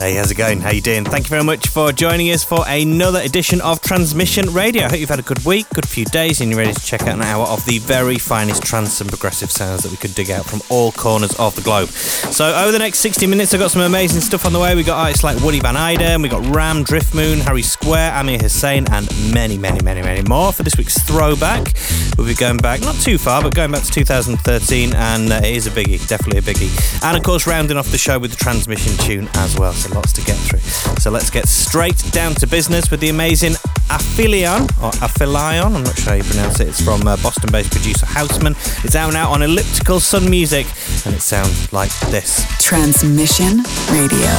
Hey, how's it going? How you doing? Thank you very much for joining us for another edition of Transmission Radio. I hope you've had a good week, good few days, and you're ready to check out an hour of the very finest trance and progressive sounds that we could dig out from all corners of the globe. So over the next 60 minutes, I've got some amazing stuff on the way. We've got artists like Woody Van Eyden, we've got RAM, Driftmoon, Harry Square, Amir Hussain, and many more. For this week's throwback, we'll be going back, not too far, but going back to 2013, and it is a biggie, definitely a biggie. And of course, rounding off the show with the Transmission tune as well. So lots to get through. So let's get straight down to business with the amazing Aphelion, I'm not sure how you pronounce it. It's from Boston-based producer Hausman. It's out now on Elliptical Sun Music, and it sounds like this. Transmission Radio.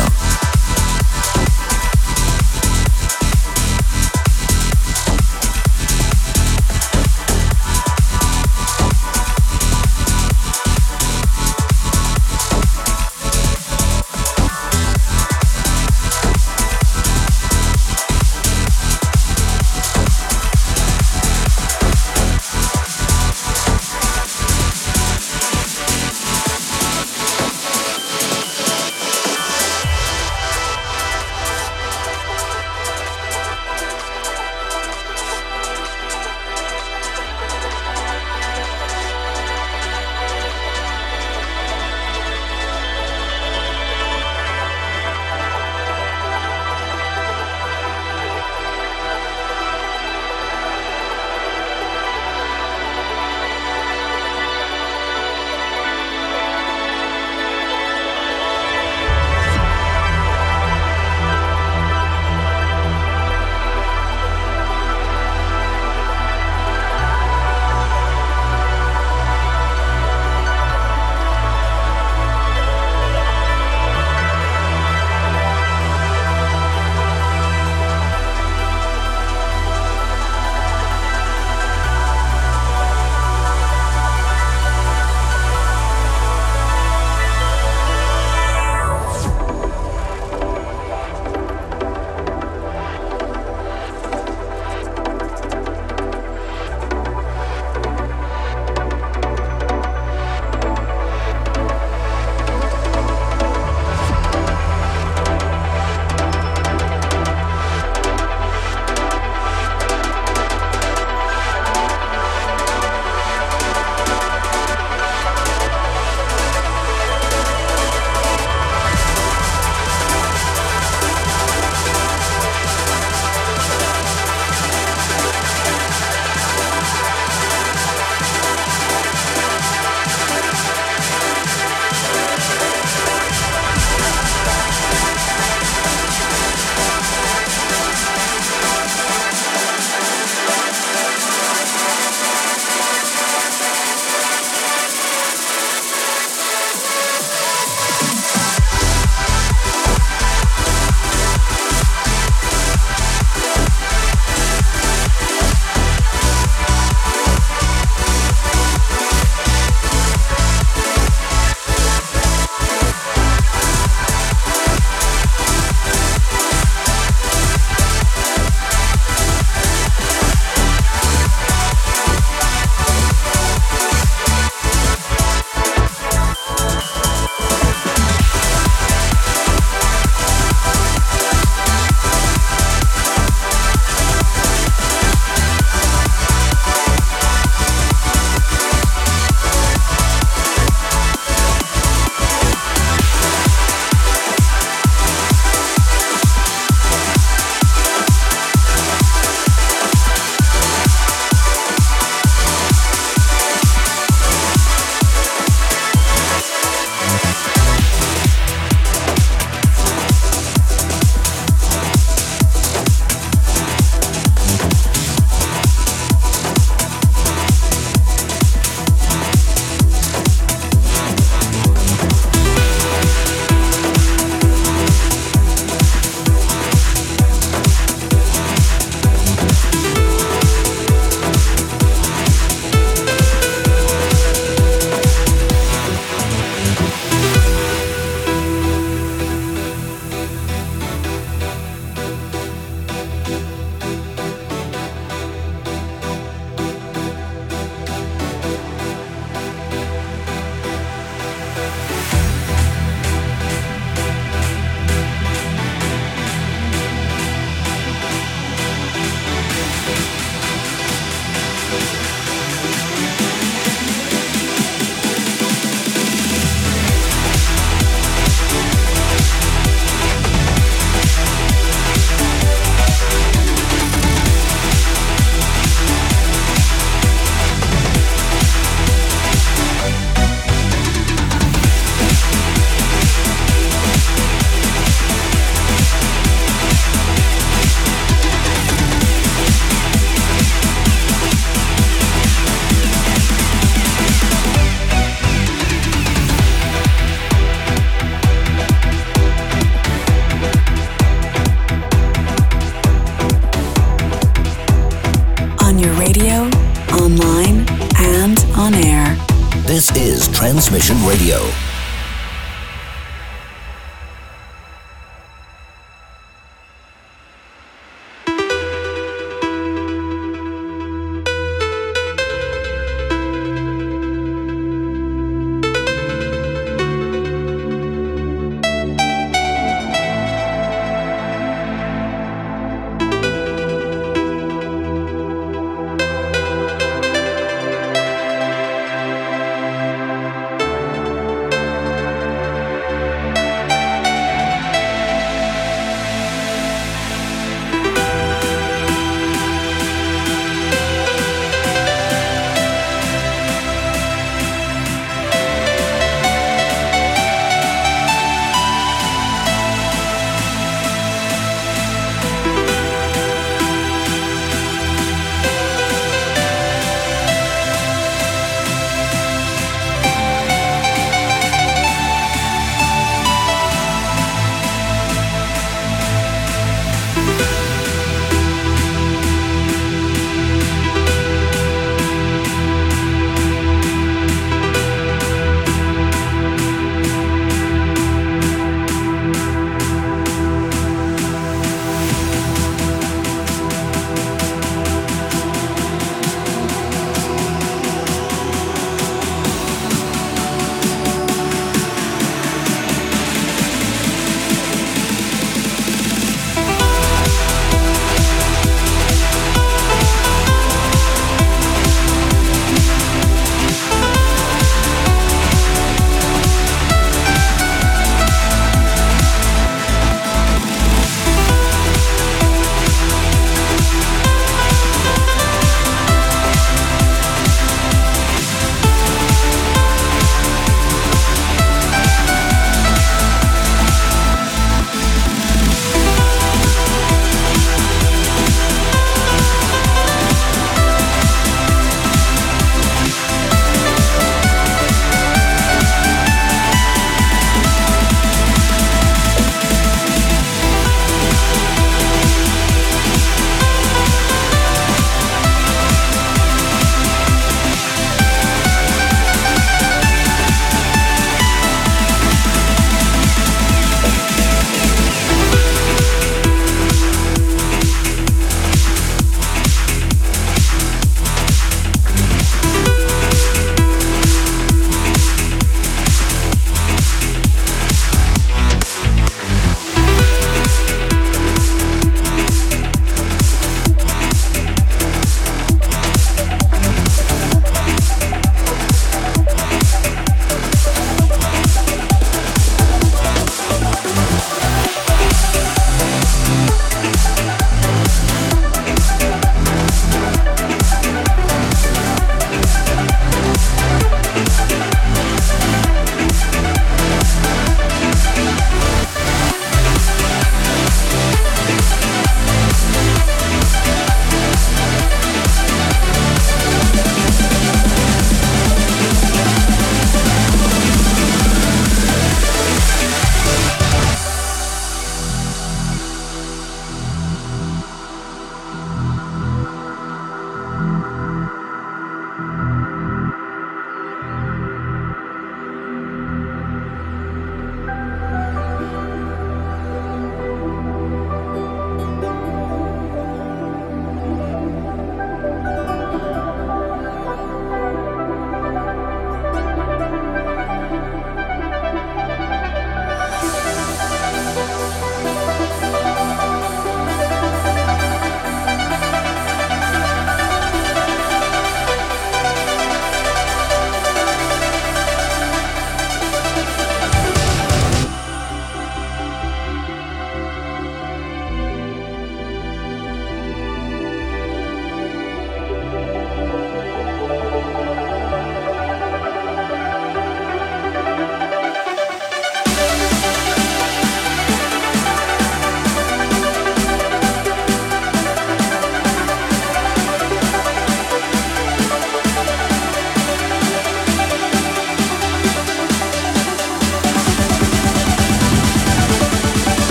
This is Transmission Radio.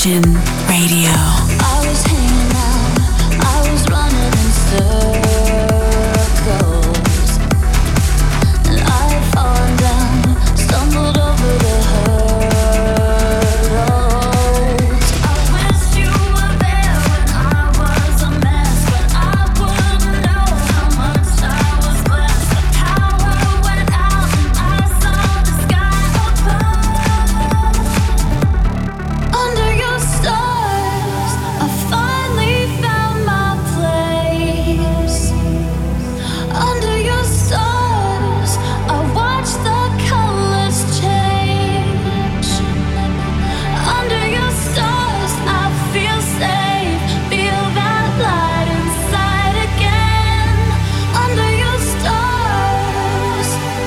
Transmission Radio. I was hanging out, I was running in circles, and I had fallen down, stumbled over the hurdles. I wish you were there when I was a mess, but I wouldn't know how much I was blessed. The power went out and I saw the sky above. Under your stars, I finally found my place. Under your stars, I watched the colors change. Under your stars, I feel safe, feel that light inside again.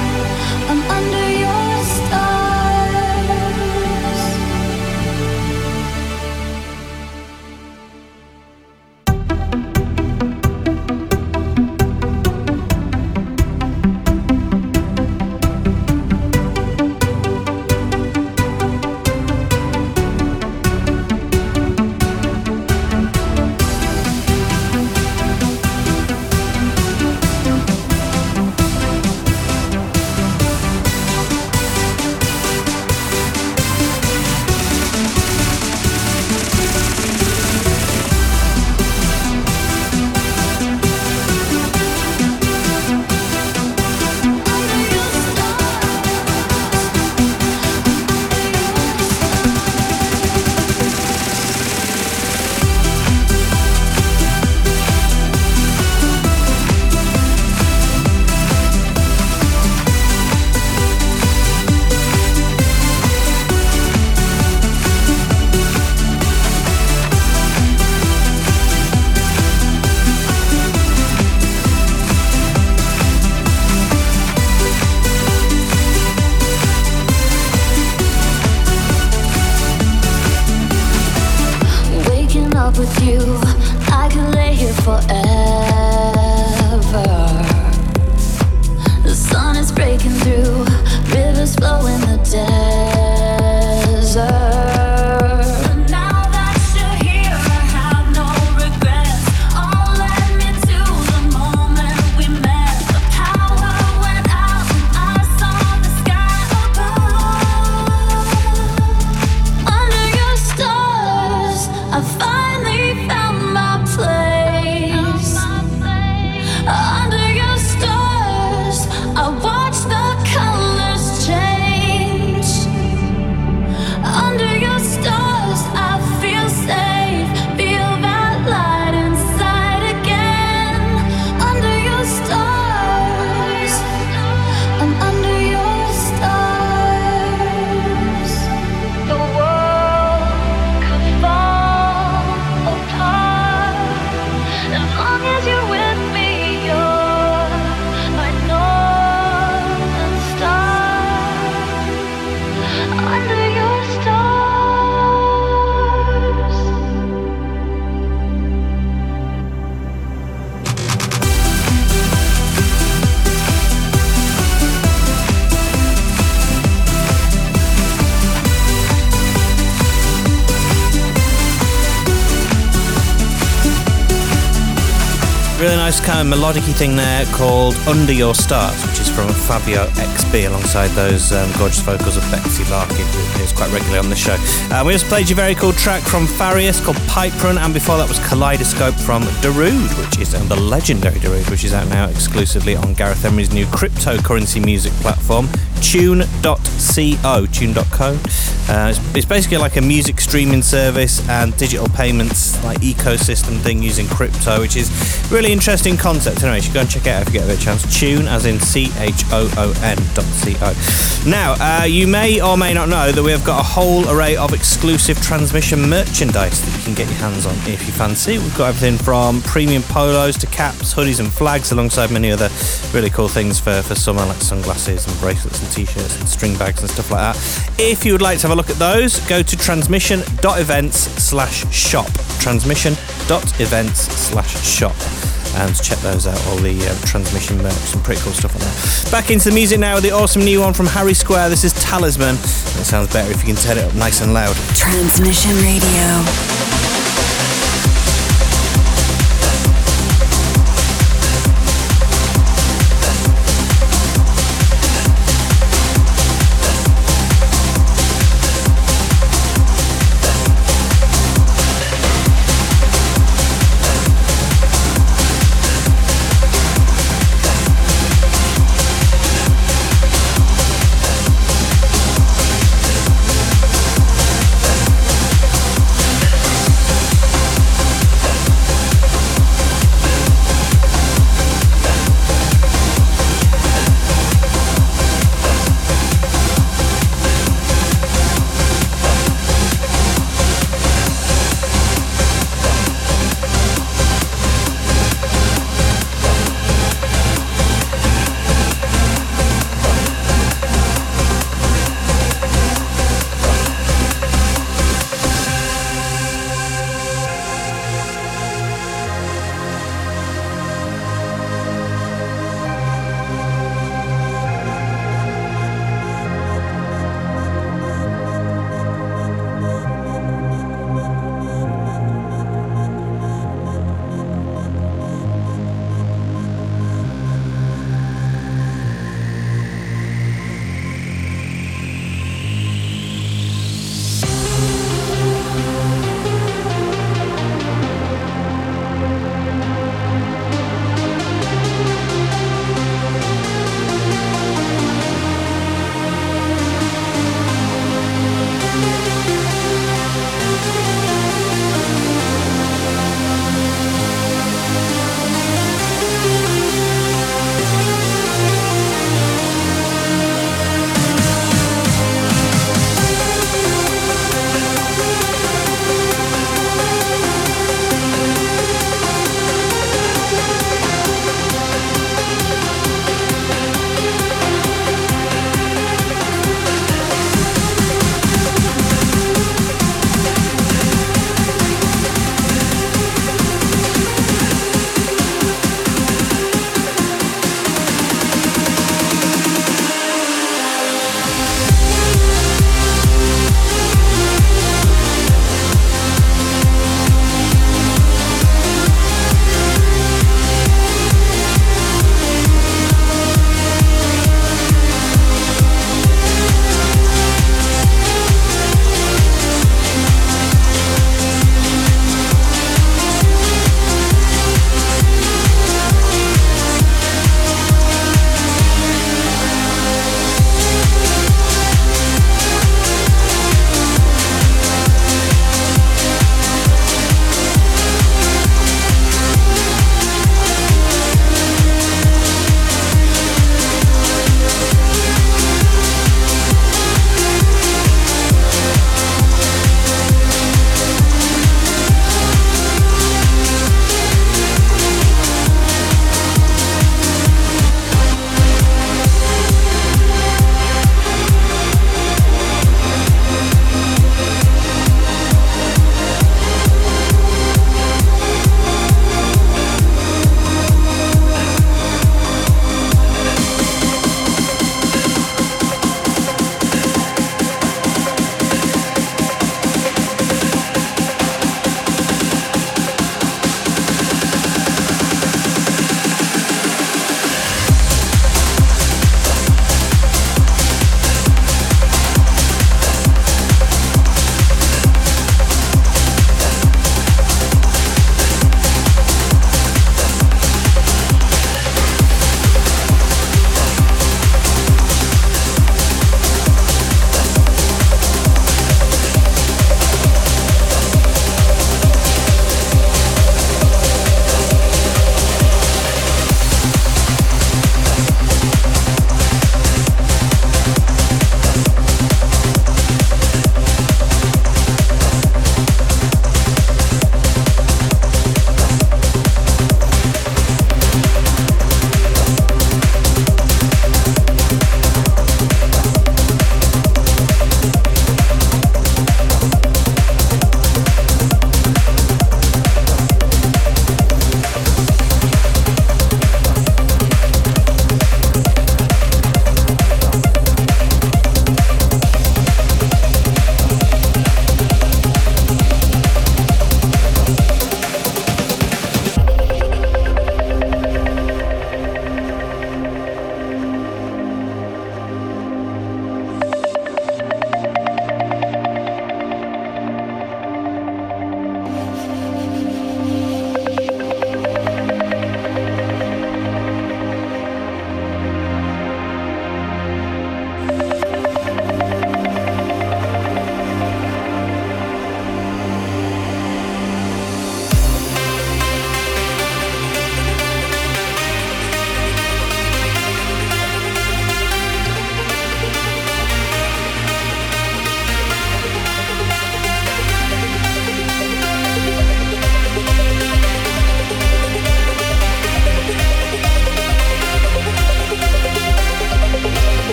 Under your stars, I'm under your stars. Waking up with you, I can lay here forever. The sun is breaking through, rivers flow in the desert. And now that you're here, I have no regrets. Oh, led me to the moment we met. The power went out and I saw the sky above. Under your stars, I finally found my place. Under your stars, I watched the colors change. Under your stars, I feel safe, feel that light inside again. Under your stars, I'm under your stars. The world could fall apart. As long as you're with me, you're my northern star. Under your stars. Really nice kind of melodic-y thing there called Under Your Stars, which is from Fabio XB alongside those gorgeous vocals of Betsy Larkin, who appears quite regularly on the show. We just played you a very cool track from Farius called Piperun, and before that was Kaleidoscope from Darude, which is the legendary Darude, which is out now exclusively on Gareth Emery's new cryptocurrency music platform, Tune.co. Tune.co. It's basically like a music streaming service and digital payments like ecosystem thing using crypto, which is really interesting concept. Anyway, you should go and check it out if you get a bit of chance. Tune, as in CHOON.co. Now, you may or may not know that we have got a whole array of exclusive Transmission merchandise that you can get your hands on if you fancy. We've got everything from premium polos to caps, hoodies and flags, alongside many other really cool things for summer, like sunglasses and bracelets and t-shirts and string bags and stuff like that. If you would like to have a look at those, go to transmission.events/shop. transmission.events/shop. and check those out, all the Transmission merch, some pretty cool stuff on there. Back into the music now with the awesome new one from Harry Square. This is Talisman, and it sounds better if you can turn it up nice and loud. Transmission Radio.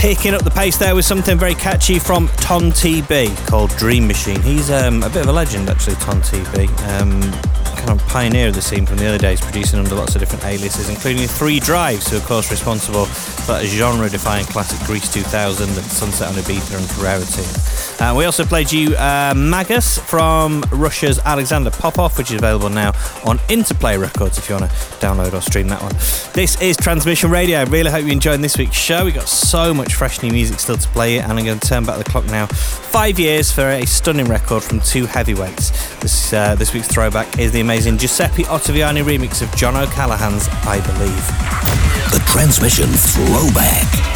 picking up the pace there with something very catchy from Ton TB called Dream Machine. He's a bit of a legend, actually, Ton TB. Kind of pioneer of the scene from the early days, producing under lots of different aliases, including Three Drives, who are of course responsible for that genre-defying classic Greece 2000 and Sunset on Ibiza and Thrillerity. We also played you Magus from Russia's Alexander Popov, which is available now on Interplay Records if you want to download or stream that one. This is Transmission Radio. I really hope you enjoyed this week's show. We've got so much fresh new music still to play, and I'm going to turn back the clock now 5 years for a stunning record from two heavyweights. This week's throwback is the amazing Giuseppe Ottaviani remix of John O'Callaghan's I Believe. The Transmission Throwback.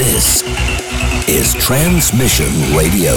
This is Transmission Radio.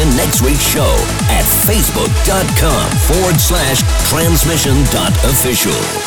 to next week's show at facebook.com/transmission.official.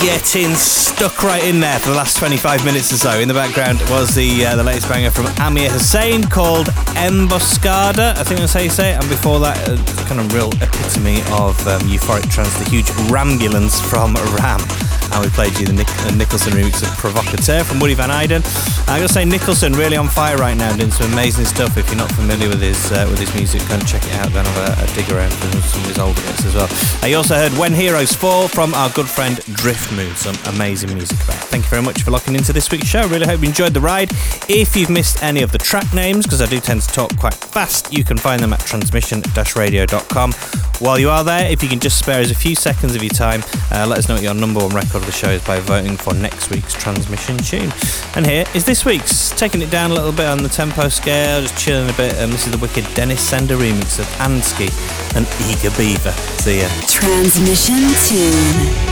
Getting stuck right in there for the last 25 minutes or so. In the background was the latest banger from Amir Hussain called Emboscada, I think that's how you say it. And before that, kind of real epitome of euphoric trance, the huge Rambulance from RAM. And we played you the Nicholson remix of Provocateur from Woody Van Eyden. I gotta say, Nicholson really on fire right now, doing some amazing stuff. If you're not familiar with his music, go and check it out. Then have a dig around for some of his older hits as well. You also heard When Heroes Fall from our good friend Driftmoon. Some amazing music back. Thank you very much for locking into this week's show. Really hope you enjoyed the ride. If you've missed any of the track names, because I do tend to talk quite fast, you can find them at transmission-radio.com. While you are there, if you can just spare us a few seconds of your time, let us know what your number one record of the show is by voting for next week's transmission tune. And here is this week's, taking it down a little bit on the tempo scale, just chilling a bit. And this is the wicked Dennis Sender remix of Andski and Eager Beaver. See ya. Transmission tune.